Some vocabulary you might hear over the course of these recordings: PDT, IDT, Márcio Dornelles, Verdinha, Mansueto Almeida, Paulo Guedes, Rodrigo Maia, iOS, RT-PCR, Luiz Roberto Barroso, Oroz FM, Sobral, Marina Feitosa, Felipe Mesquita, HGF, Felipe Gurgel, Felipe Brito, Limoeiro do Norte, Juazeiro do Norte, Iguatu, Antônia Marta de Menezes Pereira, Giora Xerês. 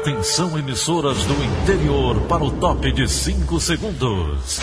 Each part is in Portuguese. Atenção, emissoras do interior, para o top de 5 segundos.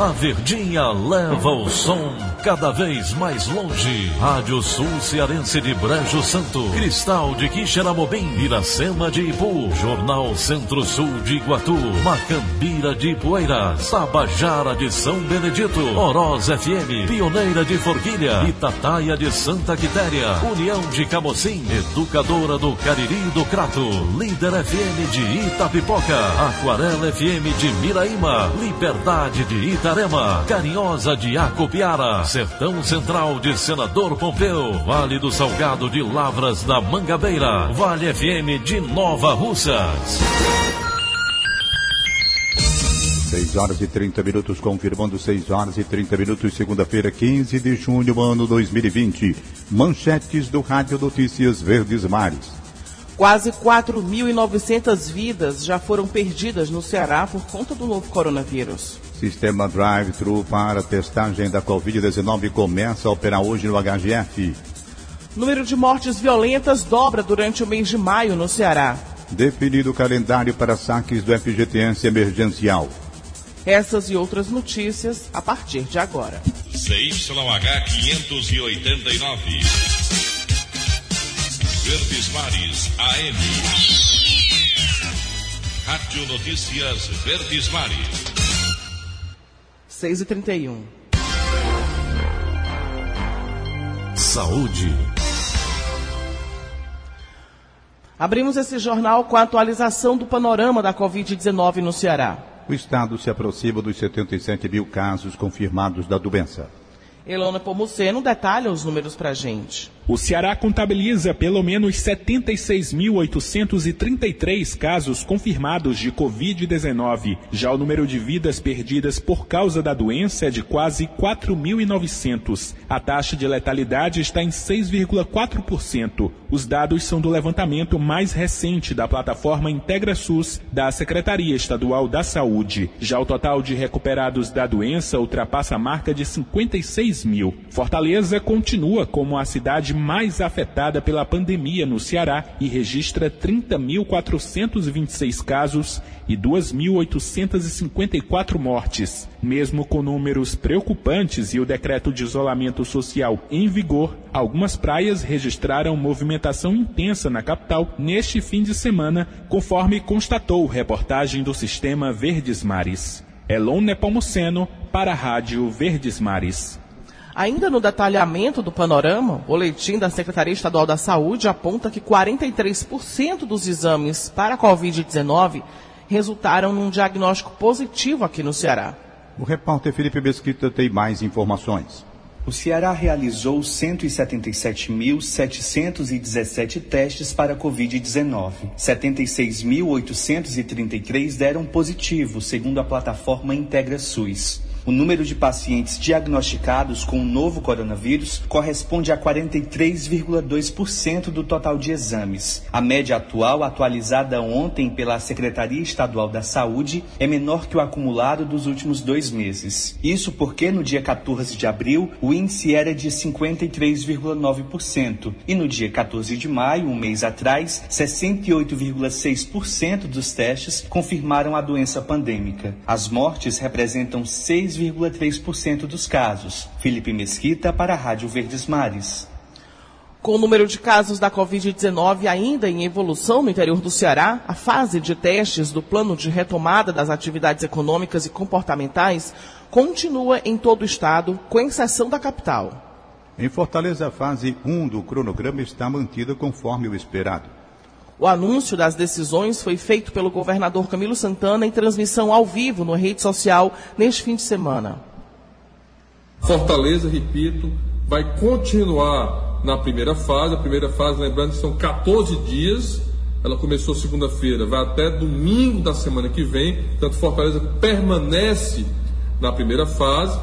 A Verdinha leva o som cada vez mais longe. Rádio Sul Cearense de Brejo Santo, Cristal de Quixeramobim, Iracema de Ipu, Jornal Centro-Sul de Iguatu, Macambira de Ipueira, Tabajara de São Benedito, Oroz FM, Pioneira de Forquilha, Itataia de Santa Quitéria, União de Camocim, Educadora do Cariri e do Crato, Líder FM de Itapipoca, Aquarela FM de Miraíma, Liberdade de Itapipoca, Itarema, Carinhosa de Acopiara, Sertão Central de Senador Pompeu, Vale do Salgado de Lavras da Mangabeira, Vale FM de Nova Russas. 6h30, confirmando 6h30, segunda-feira, 15 de junho, ano 2020. Manchetes do Rádio Notícias Verdes Mares. Quase 4.900 vidas já foram perdidas no Ceará por conta do novo coronavírus. Sistema drive-thru para testagem da Covid-19 começa a operar hoje no AGEFIS. Número de mortes violentas dobra durante o mês de maio no Ceará. Definido o calendário para saques do FGTS emergencial. Essas e outras notícias a partir de agora. CYH 589. Verdes Mares AM. Rádio Notícias Verdes Mares. 6h31. Saúde. Abrimos esse jornal com a atualização do panorama da Covid-19 no Ceará. O estado se aproxima dos 77 mil casos confirmados da doença. Elane Nepomuceno detalha os números para a gente. O Ceará contabiliza pelo menos 76.833 casos confirmados de Covid-19. Já o número de vidas perdidas por causa da doença é de quase 4.900. A taxa de letalidade está em 6,4%. Os dados são do levantamento mais recente da plataforma IntegraSUS da Secretaria Estadual da Saúde. Já o total de recuperados da doença ultrapassa a marca de 56 mil. Fortaleza continua como a cidade mais afetada pela pandemia no Ceará e registra 30.426 casos e 2.854 mortes. Mesmo com números preocupantes e o decreto de isolamento social em vigor, algumas praias registraram movimentação intensa na capital neste fim de semana, conforme constatou reportagem do sistema Verdes Mares. Elane Nepomuceno, para a Rádio Verdes Mares. Ainda no detalhamento do panorama, o boletim da Secretaria Estadual da Saúde aponta que 43% dos exames para a Covid-19 resultaram num diagnóstico positivo aqui no Ceará. O repórter Felipe Mesquita tem mais informações. O Ceará realizou 177.717 testes para a Covid-19. 76.833 deram positivo, segundo a plataforma IntegraSUS. O número de pacientes diagnosticados com o novo coronavírus corresponde a 43,2% do total de exames. A média atual, atualizada ontem pela Secretaria Estadual da Saúde, é menor que o acumulado dos últimos 2 meses. Isso porque no dia 14 de abril, o índice era de 53,9% e no dia 14 de maio, um mês atrás, 68,6% dos testes confirmaram a doença pandêmica. As mortes representam 6,3% dos casos. Felipe Mesquita para a Rádio Verdes Mares. Com o número de casos da Covid-19 ainda em evolução no interior do Ceará, a fase de testes do plano de retomada das atividades econômicas e comportamentais continua em todo o estado, com exceção da capital. Em Fortaleza, a fase 1 do cronograma está mantida conforme o esperado. O anúncio das decisões foi feito pelo governador Camilo Santana em transmissão ao vivo na rede social neste fim de semana. Fortaleza, repito, vai continuar na primeira fase. A primeira fase, lembrando que são 14 dias, ela começou segunda-feira, vai até domingo da semana que vem. Portanto, Fortaleza permanece na primeira fase,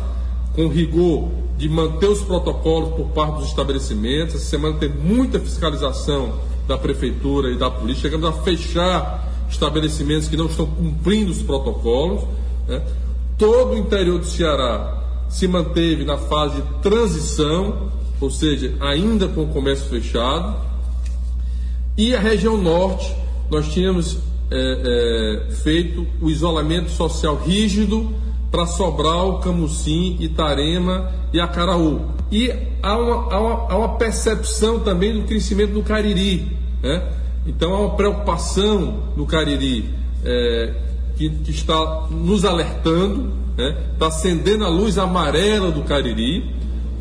com rigor de manter os protocolos por parte dos estabelecimentos. Essa semana tem muita fiscalização da prefeitura e da polícia, chegamos a fechar estabelecimentos que não estão cumprindo os protocolos, né? Todo o interior do Ceará se manteve na fase de transição, ou seja, ainda com o comércio fechado. E a região norte, nós tínhamos feito o isolamento social rígido para Sobral, Camocim, Itarema e Acaraú. E há uma percepção também do crescimento do Cariri, né? Então há uma preocupação do Cariri que está nos alertando, né? Está acendendo a luz amarela do Cariri.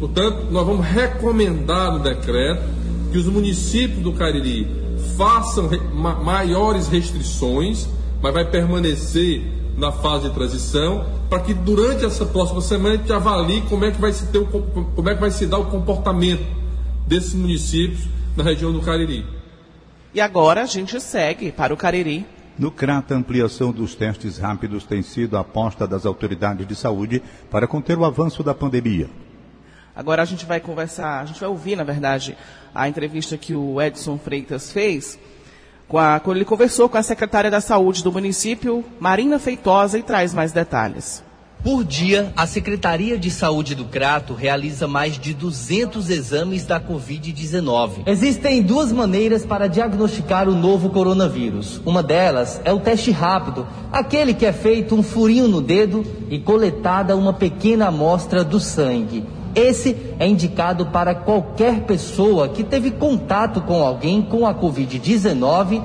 Portanto, nós vamos recomendar no decreto que os municípios do Cariri façam maiores restrições, mas vai permanecer na fase de transição, para que durante essa próxima semana a gente avalie como é que vai se dar o comportamento desses municípios na região do Cariri. E agora a gente segue para o Cariri. No Crato, a ampliação dos testes rápidos tem sido a aposta das autoridades de saúde para conter o avanço da pandemia. Agora a gente vai ouvir, na verdade, a entrevista que o Edson Freitas fez, quando ele conversou com a secretária da Saúde do município, Marina Feitosa, e traz mais detalhes. Por dia, a Secretaria de Saúde do Crato realiza mais de 200 exames da Covid-19. Existem duas maneiras para diagnosticar o novo coronavírus. Uma delas é o teste rápido, aquele que é feito um furinho no dedo e coletada uma pequena amostra do sangue. Esse é indicado para qualquer pessoa que teve contato com alguém com a Covid-19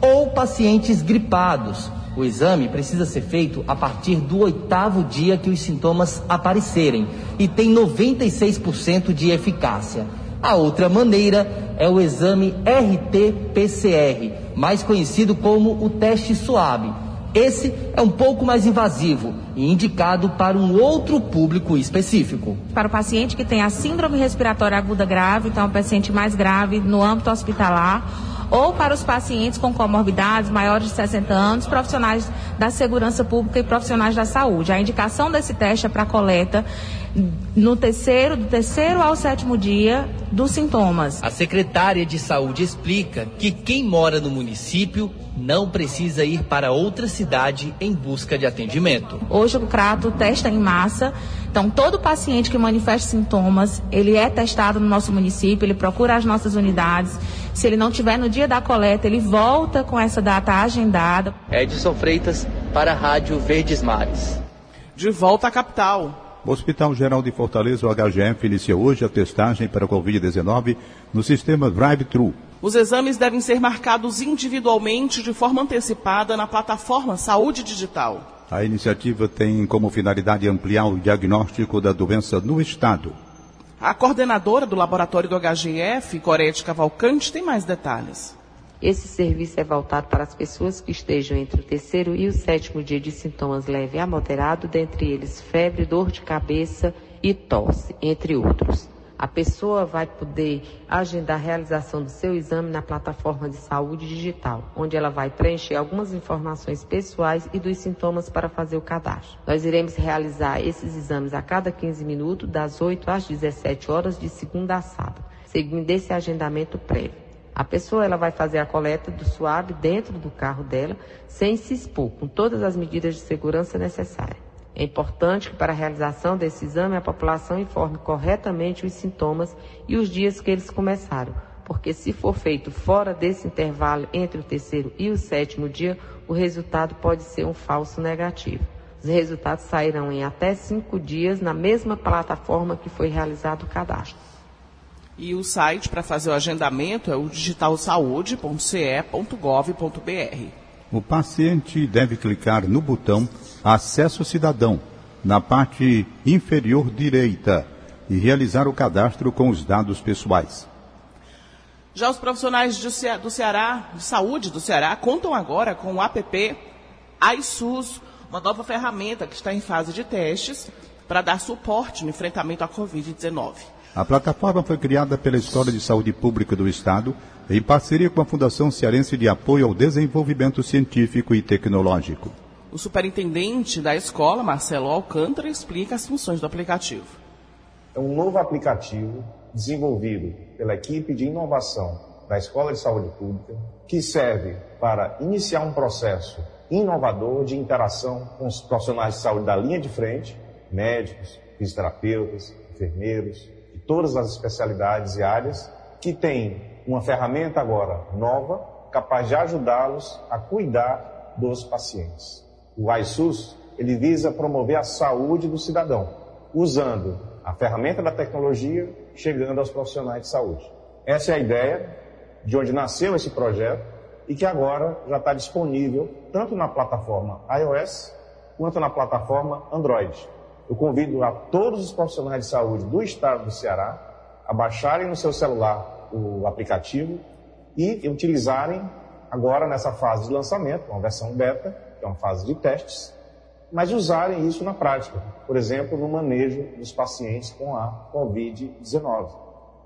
ou pacientes gripados. O exame precisa ser feito a partir do 8º dia que os sintomas aparecerem e tem 96% de eficácia. A outra maneira é o exame RT-PCR, mais conhecido como o teste suave. Esse é um pouco mais invasivo e indicado para um outro público específico. Para o paciente que tem a síndrome respiratória aguda grave, então é um paciente mais grave no âmbito hospitalar, ou para os pacientes com comorbidades maiores de 60 anos, profissionais da segurança pública e profissionais da saúde. A indicação desse teste é para coleta do terceiro ao 7º dia dos sintomas. A secretária de Saúde explica que quem mora no município não precisa ir para outra cidade em busca de atendimento. Hoje o Crato testa em massa, então todo paciente que manifesta sintomas, ele é testado no nosso município, ele procura as nossas unidades. Se ele não tiver no dia da coleta, ele volta com essa data agendada. Edson Freitas para a Rádio Verdes Mares. De volta à capital. O Hospital Geral de Fortaleza, o HGF, iniciou hoje a testagem para a Covid-19 no sistema drive-thru. Os exames devem ser marcados individualmente de forma antecipada na plataforma Saúde Digital. A iniciativa tem como finalidade ampliar o diagnóstico da doença no estado. A coordenadora do laboratório do HGF, Corete Cavalcante, tem mais detalhes. Esse serviço é voltado para as pessoas que estejam entre o 3º e o 7º dia de sintomas leve a moderado, dentre eles febre, dor de cabeça e tosse, entre outros. A pessoa vai poder agendar a realização do seu exame na plataforma de saúde digital, onde ela vai preencher algumas informações pessoais e dos sintomas para fazer o cadastro. Nós iremos realizar esses exames a cada 15 minutos, das 8 às 17 horas, de segunda a sábado, seguindo esse agendamento prévio. A pessoa ela vai fazer a coleta do suave dentro do carro dela, sem se expor, com todas as medidas de segurança necessárias. É importante que para a realização desse exame a população informe corretamente os sintomas e os dias que eles começaram, porque se for feito fora desse intervalo entre o 3º e o 7º dia, o resultado pode ser um falso negativo. Os resultados sairão em até 5 dias na mesma plataforma que foi realizado o cadastro. E o site para fazer o agendamento é o digitalsaude.ce.gov.br. O paciente deve clicar no botão Acesso Cidadão, na parte inferior direita, e realizar o cadastro com os dados pessoais. Já os profissionais de saúde do Ceará, contam agora com o app IntegraSUS, uma nova ferramenta que está em fase de testes para dar suporte no enfrentamento à Covid-19. A plataforma foi criada pela Escola de Saúde Pública do Estado em parceria com a Fundação Cearense de Apoio ao Desenvolvimento Científico e Tecnológico. O superintendente da escola, Marcelo Alcântara, explica as funções do aplicativo. É um novo aplicativo desenvolvido pela equipe de inovação da Escola de Saúde Pública, que serve para iniciar um processo inovador de interação com os profissionais de saúde da linha de frente, médicos, fisioterapeutas, enfermeiros, de todas as especialidades e áreas, que tem uma ferramenta agora nova, capaz de ajudá-los a cuidar dos pacientes. O ISUS, ele visa promover a saúde do cidadão, usando a ferramenta da tecnologia, chegando aos profissionais de saúde. Essa é a ideia de onde nasceu esse projeto e que agora já está disponível tanto na plataforma iOS quanto na plataforma Android. Eu convido a todos os profissionais de saúde do estado do Ceará a baixarem no seu celular o aplicativo e utilizarem agora nessa fase de lançamento, uma versão beta, que é uma fase de testes, mas usarem isso na prática, por exemplo, no manejo dos pacientes com a Covid-19.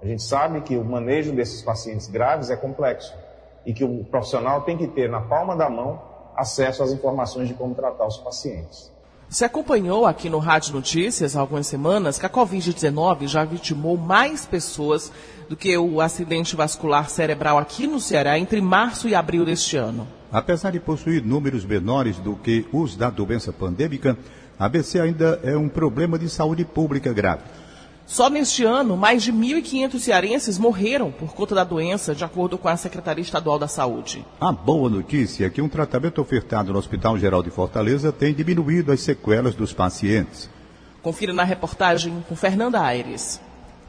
A gente sabe que o manejo desses pacientes graves é complexo e que o profissional tem que ter na palma da mão acesso às informações de como tratar os pacientes. Se acompanhou aqui no Rádio Notícias há algumas semanas que a Covid-19 já vitimou mais pessoas do que o acidente vascular cerebral aqui no Ceará entre março e abril deste ano. Apesar de possuir números menores do que os da doença pandêmica, a AVC ainda é um problema de saúde pública grave. Só neste ano, mais de 1.500 cearenses morreram por conta da doença, de acordo com a Secretaria Estadual da Saúde. A boa notícia é que um tratamento ofertado no Hospital Geral de Fortaleza tem diminuído as sequelas dos pacientes. Confira na reportagem com Fernanda Aires.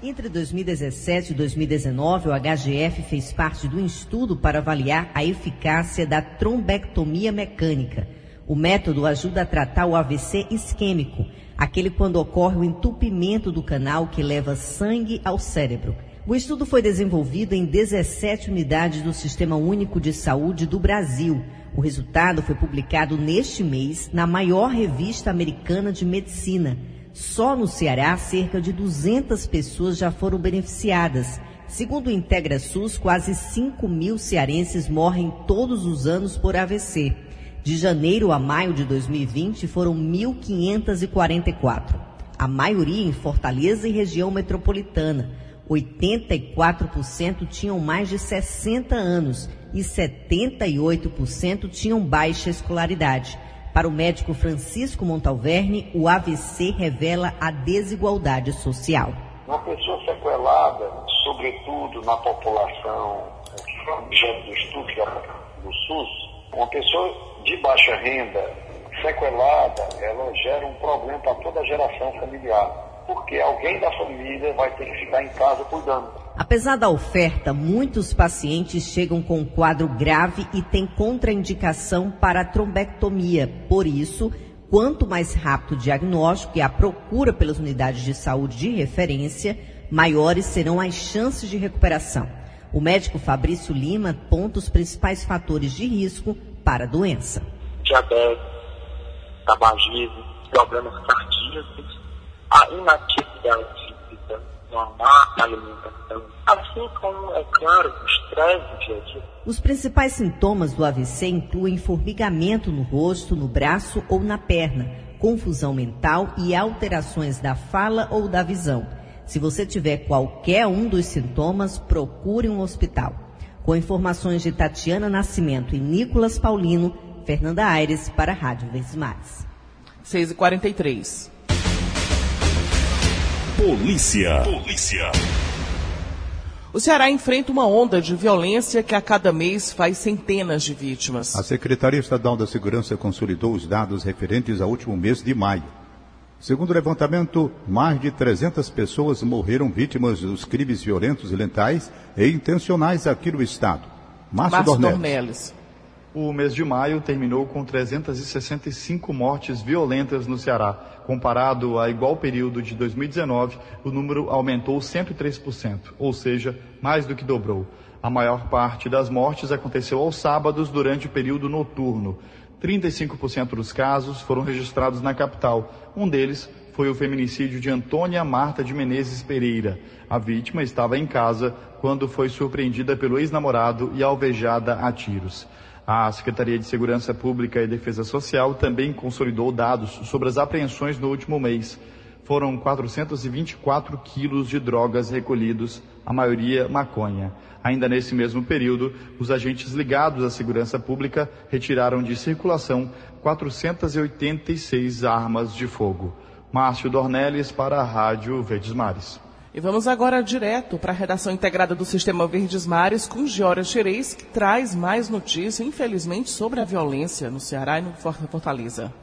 Entre 2017 e 2019, o AGEFIS fez parte de um estudo para avaliar a eficácia da trombectomia mecânica. O método ajuda a tratar o AVC isquêmico, aquele quando ocorre o entupimento do canal que leva sangue ao cérebro. O estudo foi desenvolvido em 17 unidades do Sistema Único de Saúde do Brasil. O resultado foi publicado neste mês na maior revista americana de medicina. Só no Ceará, cerca de 200 pessoas já foram beneficiadas. Segundo o IntegraSUS, quase 5 mil cearenses morrem todos os anos por AVC. De janeiro a maio de 2020 foram 1.544. A maioria em Fortaleza e região metropolitana. 84% tinham mais de 60 anos e 78% tinham baixa escolaridade. Para o médico Francisco Montalverne, o AVC revela a desigualdade social. Uma pessoa sequelada, sobretudo na população que foi objeto do estudo do SUS, uma pessoa de baixa renda, sequelada, ela gera um problema para toda a geração familiar, porque alguém da família vai ter que ficar em casa cuidando. Apesar da oferta, muitos pacientes chegam com um quadro grave e têm contraindicação para a trombectomia. Por isso, quanto mais rápido o diagnóstico e a procura pelas unidades de saúde de referência, maiores serão as chances de recuperação. O médico Fabrício Lima aponta os principais fatores de risco para a doença. Diabetes, tabagismo, problemas cardíacos, a inatividade física, uma má alimentação, assim como, é claro, o estresse dia a dia. Os principais sintomas do AVC incluem formigamento no rosto, no braço ou na perna, confusão mental e alterações da fala ou da visão. Se você tiver qualquer um dos sintomas, procure um hospital. Com informações de Tatiana Nascimento e Nicolas Paulino, Fernanda Aires para a Rádio Verdes Mares. 6h43. Polícia. O Ceará enfrenta uma onda de violência que a cada mês faz centenas de vítimas. A Secretaria Estadual da Segurança consolidou os dados referentes ao último mês de maio. Segundo o levantamento, mais de 300 pessoas morreram vítimas dos crimes violentos, letais e intencionais aqui no estado. Márcio Dornelles. O mês de maio terminou com 365 mortes violentas no Ceará. Comparado a igual período de 2019, o número aumentou 103%, ou seja, mais do que dobrou. A maior parte das mortes aconteceu aos sábados durante o período noturno. 35% dos casos foram registrados na capital. Um deles foi o feminicídio de Antônia Marta de Menezes Pereira. A vítima estava em casa quando foi surpreendida pelo ex-namorado e alvejada a tiros. A Secretaria de Segurança Pública e Defesa Social também consolidou dados sobre as apreensões no último mês. Foram 424 quilos de drogas recolhidos, a maioria maconha. Ainda nesse mesmo período, os agentes ligados à segurança pública retiraram de circulação 486 armas de fogo. Márcio Dornelles para a Rádio Verdes Mares. E vamos agora direto para a redação integrada do Sistema Verdes Mares com Giora Xerês, que traz mais notícias, infelizmente, sobre a violência no Ceará e no Fortaleza.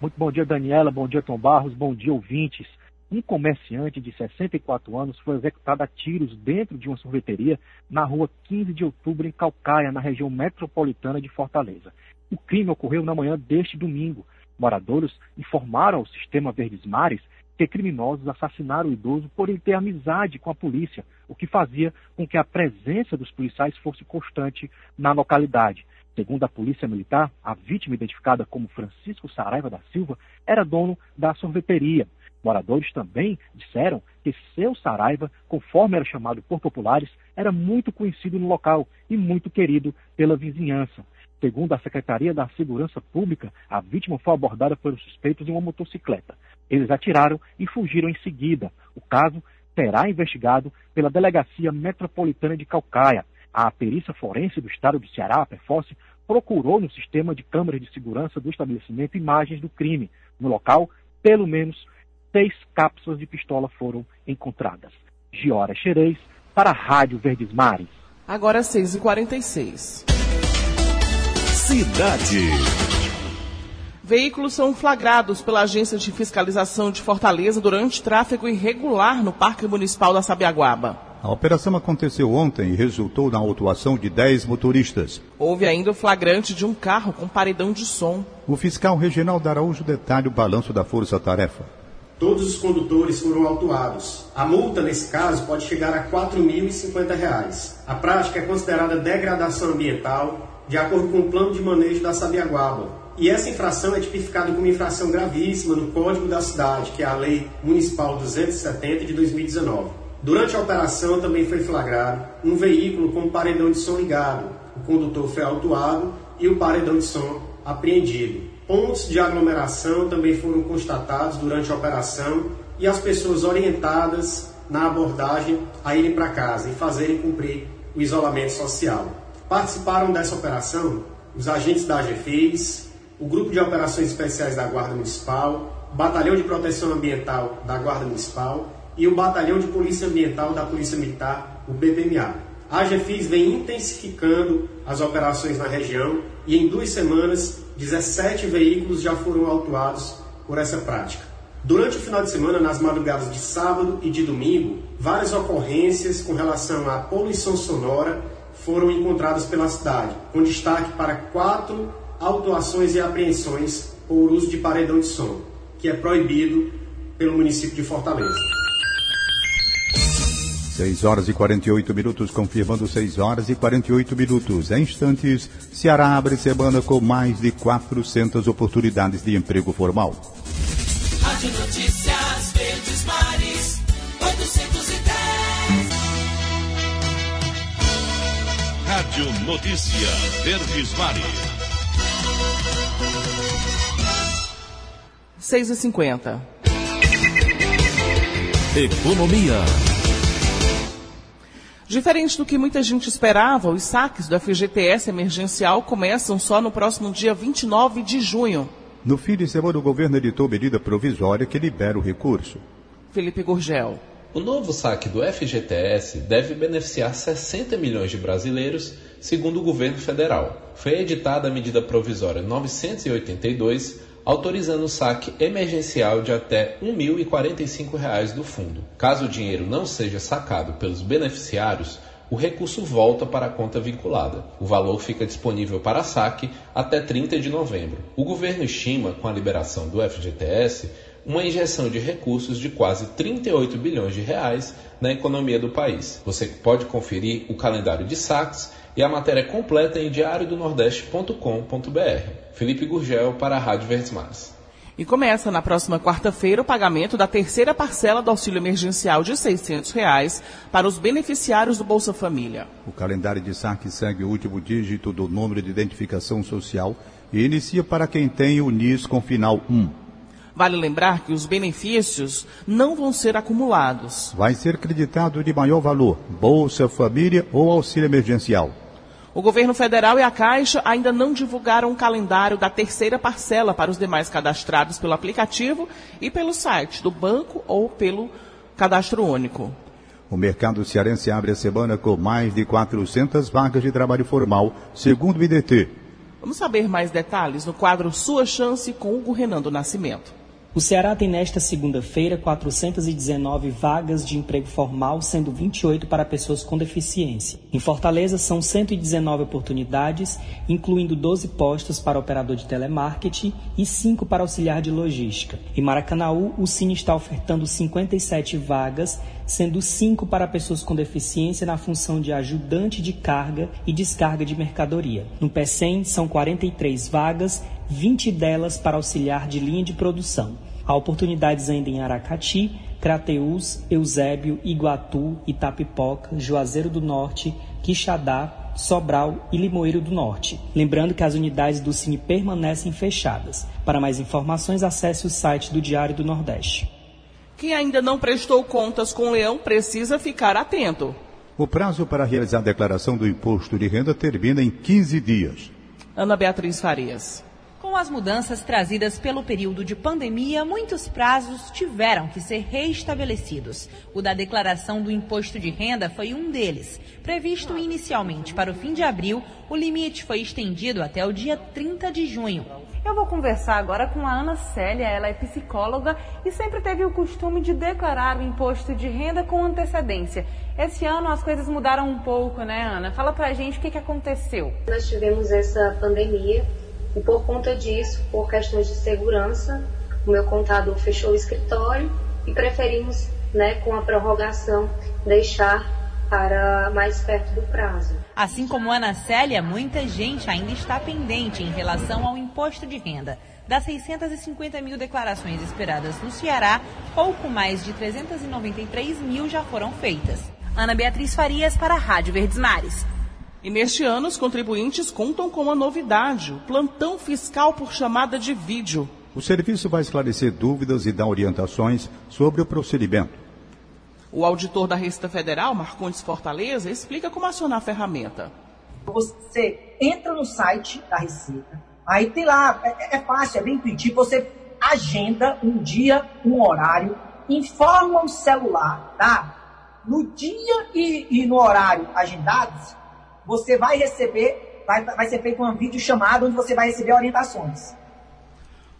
Muito bom dia, Daniela. Bom dia, Tom Barros. Bom dia, ouvintes. Um comerciante de 64 anos foi executado a tiros dentro de uma sorveteria na rua 15 de outubro, em Calcaia, na região metropolitana de Fortaleza. O crime ocorreu na manhã deste domingo. Moradores informaram ao Sistema Verdes Mares que criminosos assassinaram o idoso por ele ter amizade com a polícia, o que fazia com que a presença dos policiais fosse constante na localidade. Segundo a Polícia Militar, a vítima, identificada como Francisco Saraiva da Silva, era dono da sorveteria. Moradores também disseram que seu Saraiva, conforme era chamado por populares, era muito conhecido no local e muito querido pela vizinhança. Segundo a Secretaria da Segurança Pública, a vítima foi abordada pelos suspeitos em uma motocicleta. Eles atiraram e fugiram em seguida. O caso será investigado pela Delegacia Metropolitana de Calcaia. A perícia forense do Estado do Ceará, a PEFOSSE, procurou no sistema de câmeras de segurança do estabelecimento imagens do crime. No local, pelo menos 6 cápsulas de pistola foram encontradas. Giora Xerês, para a Rádio Verdes Mares. Agora 6h46. Cidade. Veículos são flagrados pela Agência de Fiscalização de Fortaleza durante tráfego irregular no Parque Municipal da Sabiaguaba. A operação aconteceu ontem e resultou na autuação de 10 motoristas. Houve ainda o flagrante de um carro com paredão de som. O fiscal regional dará hoje o detalhe do balanço da força-tarefa. Todos os condutores foram autuados. A multa, nesse caso, pode chegar a R$ 4.050. A prática é considerada degradação ambiental, de acordo com o plano de manejo da Sabiaguaba. E essa infração é tipificada como infração gravíssima no Código da Cidade, que é a Lei Municipal 270 de 2019. Durante a operação também foi flagrado um veículo com paredão de som ligado. O condutor foi autuado e o paredão de som apreendido. Pontos de aglomeração também foram constatados durante a operação e as pessoas orientadas na abordagem a irem para casa e fazerem cumprir o isolamento social. Participaram dessa operação os agentes da AGEFIS, o Grupo de Operações Especiais da Guarda Municipal, o Batalhão de Proteção Ambiental da Guarda Municipal e o Batalhão de Polícia Ambiental da Polícia Militar, o BPMA. A AGEFIS vem intensificando as operações na região e em 2 semanas, 17 veículos já foram autuados por essa prática. Durante o final de semana, nas madrugadas de sábado e de domingo, várias ocorrências com relação à poluição sonora foram encontradas pela cidade, com destaque para 4 autuações e apreensões por uso de paredão de som, que é proibido pelo município de Fortaleza. 6h48, confirmando 6h48. Em instantes, Ceará abre semana com mais de 400 oportunidades de emprego formal. Rádio Notícias Verdes Mares, 810. Rádio Notícia Verdes Mares. 6h50. Economia. Diferente do que muita gente esperava, os saques do FGTS emergencial começam só no próximo dia 29 de junho. No fim de semana, o governo editou medida provisória que libera o recurso. Felipe Gurgel. O novo saque do FGTS deve beneficiar 60 milhões de brasileiros, segundo o governo federal. Foi editada a medida provisória 982, autorizando o saque emergencial de até R$ 1.045 do fundo. Caso o dinheiro não seja sacado pelos beneficiários, o recurso volta para a conta vinculada. O valor fica disponível para saque até 30 de novembro. O governo estima, com a liberação do FGTS, uma injeção de recursos de quase 38 bilhões de reais na economia do país. Você pode conferir o calendário de saques e a matéria completa em diariodonordeste.com.br. Felipe Gurgel para a Rádio Verdes Mares. E começa na próxima quarta-feira o pagamento da terceira parcela do auxílio emergencial de R$ 600 para os beneficiários do Bolsa Família. O calendário de saque segue o último dígito do número de identificação social e inicia para quem tem o NIS com final 1. Vale lembrar que os benefícios não vão ser acumulados. Vai ser creditado de maior valor, Bolsa Família ou auxílio emergencial. O governo federal e a Caixa ainda não divulgaram o calendário da terceira parcela para os demais cadastrados pelo aplicativo e pelo site do banco ou pelo cadastro único. O mercado cearense abre a semana com mais de 400 vagas de trabalho formal, segundo o IDT. Vamos saber mais detalhes no quadro Sua Chance com Hugo Renan do Nascimento. O Ceará tem nesta segunda-feira 419 vagas de emprego formal, sendo 28 para pessoas com deficiência. Em Fortaleza, são 119 oportunidades, incluindo 12 postos para operador de telemarketing e 5 para auxiliar de logística. Em Maracanaú, o Cine está ofertando 57 vagas, sendo 5 para pessoas com deficiência na função de ajudante de carga e descarga de mercadoria. No PECEM, são 43 vagas, 20 delas para auxiliar de linha de produção. Há oportunidades ainda em Aracati, Crateús, Eusébio, Iguatu, Itapipoca, Juazeiro do Norte, Quixadá, Sobral e Limoeiro do Norte. Lembrando que as unidades do Cine permanecem fechadas. Para mais informações, acesse o site do Diário do Nordeste. Quem ainda não prestou contas com o Leão precisa ficar atento. O prazo para realizar a declaração do imposto de renda termina em 15 dias. Ana Beatriz Farias. Com as mudanças trazidas pelo período de pandemia, muitos prazos tiveram que ser reestabelecidos. O da declaração do imposto de renda foi um deles. Previsto inicialmente para o fim de abril, o limite foi estendido até o dia 30 de junho. Eu vou conversar agora com a Ana Célia, ela é psicóloga e sempre teve o costume de declarar o imposto de renda com antecedência. Esse ano as coisas mudaram um pouco, né, Ana? Fala pra gente o que aconteceu. Nós tivemos essa pandemia. E por conta disso, por questões de segurança, o meu contador fechou o escritório e preferimos, com a prorrogação, deixar para mais perto do prazo. Assim como Ana Célia, muita gente ainda está pendente em relação ao imposto de renda. Das 650 mil declarações esperadas no Ceará, pouco mais de 393 mil já foram feitas. Ana Beatriz Farias para a Rádio Verdes Mares. E neste ano, os contribuintes contam com uma novidade, o plantão fiscal por chamada de vídeo. O serviço vai esclarecer dúvidas e dar orientações sobre o procedimento. O auditor da Receita Federal, Marcondes Fortaleza, explica como acionar a ferramenta. Você entra no site da Receita, aí tem lá, é fácil, é bem intuitivo, você agenda um dia, um horário, informa o celular, tá? No dia e no horário agendados, você vai receber, vai ser feito uma videochamada onde você vai receber orientações.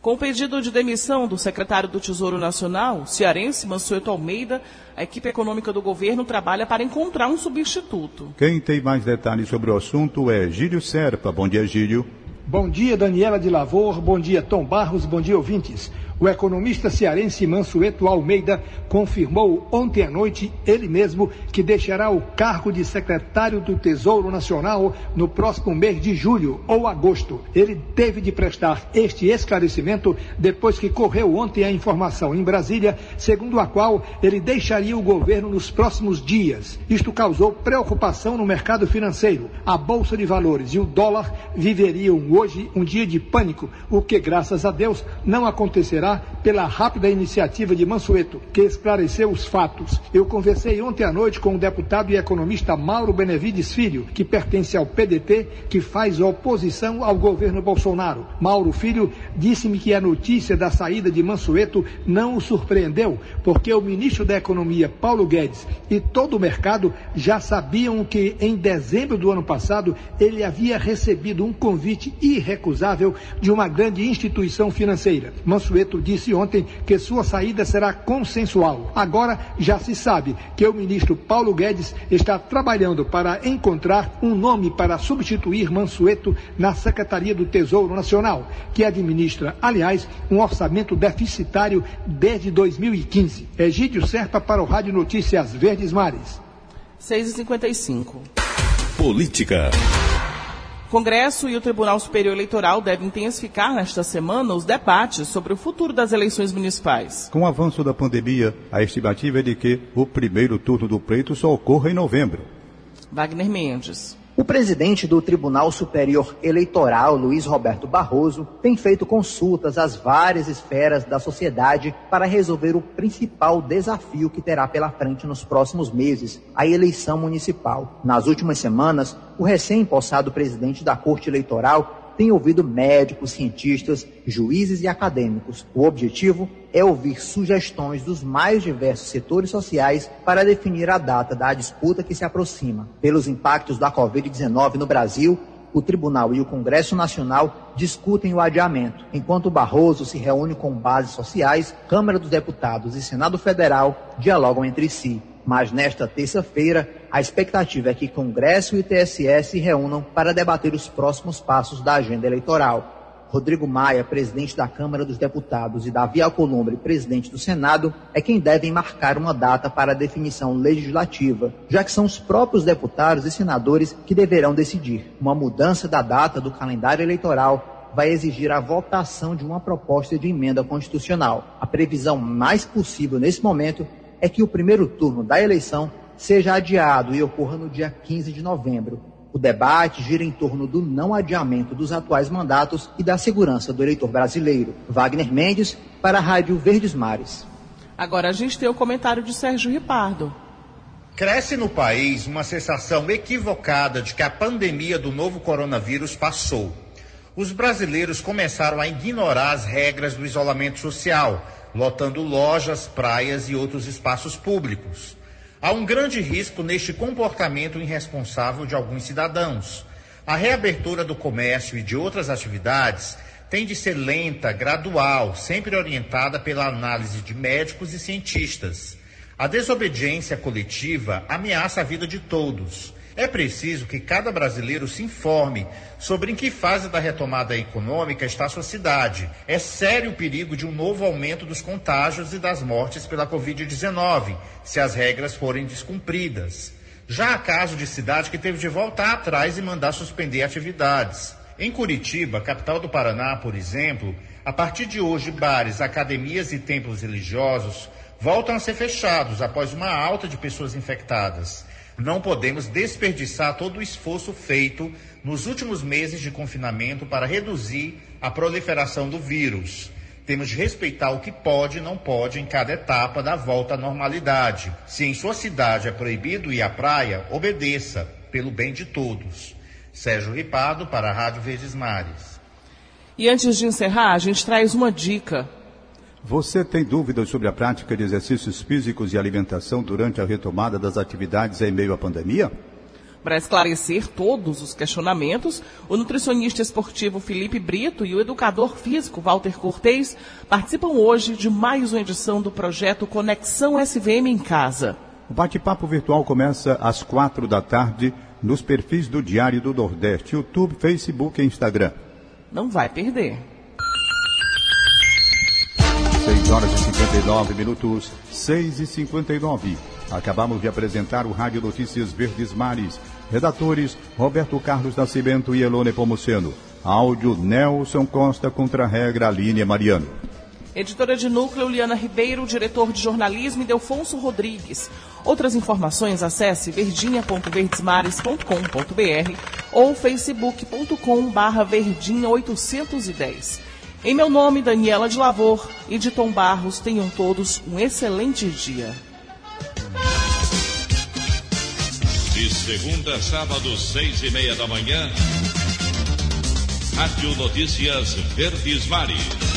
Com o pedido de demissão do secretário do Tesouro Nacional, cearense Mansueto Almeida, a equipe econômica do governo trabalha para encontrar um substituto. Quem tem mais detalhes sobre o assunto é Egídio Serpa. Bom dia, Egídio. Bom dia, Daniela de Lavor. Bom dia, Tom Barros. Bom dia, ouvintes. O economista cearense Mansueto Almeida confirmou ontem à noite, ele mesmo, que deixará o cargo de secretário do Tesouro Nacional no próximo mês de julho ou agosto. Ele teve de prestar este esclarecimento depois que correu ontem a informação em Brasília, segundo a qual ele deixaria o governo nos próximos dias. Isto causou preocupação no mercado financeiro. A Bolsa de Valores e o dólar viveriam hoje um dia de pânico, o que, graças a Deus, não acontecerá pela rápida iniciativa de Mansueto, que esclareceu os fatos. Eu conversei ontem à noite com o deputado e economista Mauro Benevides Filho, que pertence ao PDT, que faz oposição ao governo Bolsonaro. Mauro Filho disse-me que a notícia da saída de Mansueto não o surpreendeu, porque o ministro da Economia, Paulo Guedes, e todo o mercado já sabiam que em dezembro do ano passado ele havia recebido um convite irrecusável de uma grande instituição financeira. Mansueto disse ontem que sua saída será consensual. Agora já se sabe que o ministro Paulo Guedes está trabalhando para encontrar um nome para substituir Mansueto na Secretaria do Tesouro Nacional, que administra, aliás, um orçamento deficitário desde 2015. Egídio Serpa para o Rádio Notícias Verdes Mares. 6h55. Política. O Congresso e o Tribunal Superior Eleitoral devem intensificar nesta semana os debates sobre o futuro das eleições municipais. Com o avanço da pandemia, a estimativa é de que o primeiro turno do pleito só ocorra em novembro. Wagner Mendes. O presidente do Tribunal Superior Eleitoral, Luiz Roberto Barroso, tem feito consultas às várias esferas da sociedade para resolver o principal desafio que terá pela frente nos próximos meses, a eleição municipal. Nas últimas semanas, o recém-empossado presidente da Corte Eleitoral tem ouvido médicos, cientistas, juízes e acadêmicos. O objetivo é ouvir sugestões dos mais diversos setores sociais para definir a data da disputa que se aproxima. Pelos impactos da Covid-19 no Brasil, o Tribunal e o Congresso Nacional discutem o adiamento. Enquanto Barroso se reúne com bases sociais, Câmara dos Deputados e Senado Federal dialogam entre si. Mas nesta terça-feira, a expectativa é que Congresso e TSE se reúnam para debater os próximos passos da agenda eleitoral. Rodrigo Maia, presidente da Câmara dos Deputados, e Davi Alcolumbre, presidente do Senado, é quem devem marcar uma data para a definição legislativa, já que são os próprios deputados e senadores que deverão decidir. Uma mudança da data do calendário eleitoral vai exigir a votação de uma proposta de emenda constitucional. A previsão mais possível nesse momento é que o primeiro turno da eleição seja adiado e ocorra no dia 15 de novembro. O debate gira em torno do não adiamento dos atuais mandatos e da segurança do eleitor brasileiro. Wagner Mendes, para a Rádio Verdes Mares. Agora a gente tem o comentário de Sérgio Ripardo. Cresce no país uma sensação equivocada de que a pandemia do novo coronavírus passou. Os brasileiros começaram a ignorar as regras do isolamento social, lotando lojas, praias e outros espaços públicos. Há um grande risco neste comportamento irresponsável de alguns cidadãos. A reabertura do comércio e de outras atividades tem de ser lenta, gradual, sempre orientada pela análise de médicos e cientistas. A desobediência coletiva ameaça a vida de todos. É preciso que cada brasileiro se informe sobre em que fase da retomada econômica está a sua cidade. É sério o perigo de um novo aumento dos contágios e das mortes pela Covid-19, se as regras forem descumpridas. Já há caso de cidade que teve de voltar atrás e mandar suspender atividades. Em Curitiba, capital do Paraná, por exemplo, a partir de hoje, bares, academias e templos religiosos voltam a ser fechados após uma alta de pessoas infectadas. Não podemos desperdiçar todo o esforço feito nos últimos meses de confinamento para reduzir a proliferação do vírus. Temos de respeitar o que pode e não pode em cada etapa da volta à normalidade. Se em sua cidade é proibido ir à praia, obedeça, pelo bem de todos. Sérgio Ripardo, para a Rádio Verdes Mares. E antes de encerrar, a gente traz uma dica. Você tem dúvidas sobre a prática de exercícios físicos e alimentação durante a retomada das atividades em meio à pandemia? Para esclarecer todos os questionamentos, o nutricionista esportivo Felipe Brito e o educador físico Walter Cortez participam hoje de mais uma edição do projeto Conexão SVM em Casa. O bate-papo virtual começa às 4 da tarde nos perfis do Diário do Nordeste, YouTube, Facebook e Instagram. Não vai perder. 6h59, 6h59. Acabamos de apresentar o Rádio Notícias Verdes Mares. Redatores, Roberto Carlos Nascimento e Elane Nepomuceno. Áudio, Nelson Costa, contra-regra, Aline Mariano. Editora de núcleo, Liana Ribeiro. Diretor de jornalismo, Delfonso Rodrigues. Outras informações, acesse verdinha.verdesmares.com.br ou facebook.com/verdinha810. Em meu nome, Daniela de Lavor e de Tom Barros, tenham todos um excelente dia. De segunda a sábado, 6h30 da manhã, Rádio Notícias Verdes Mares.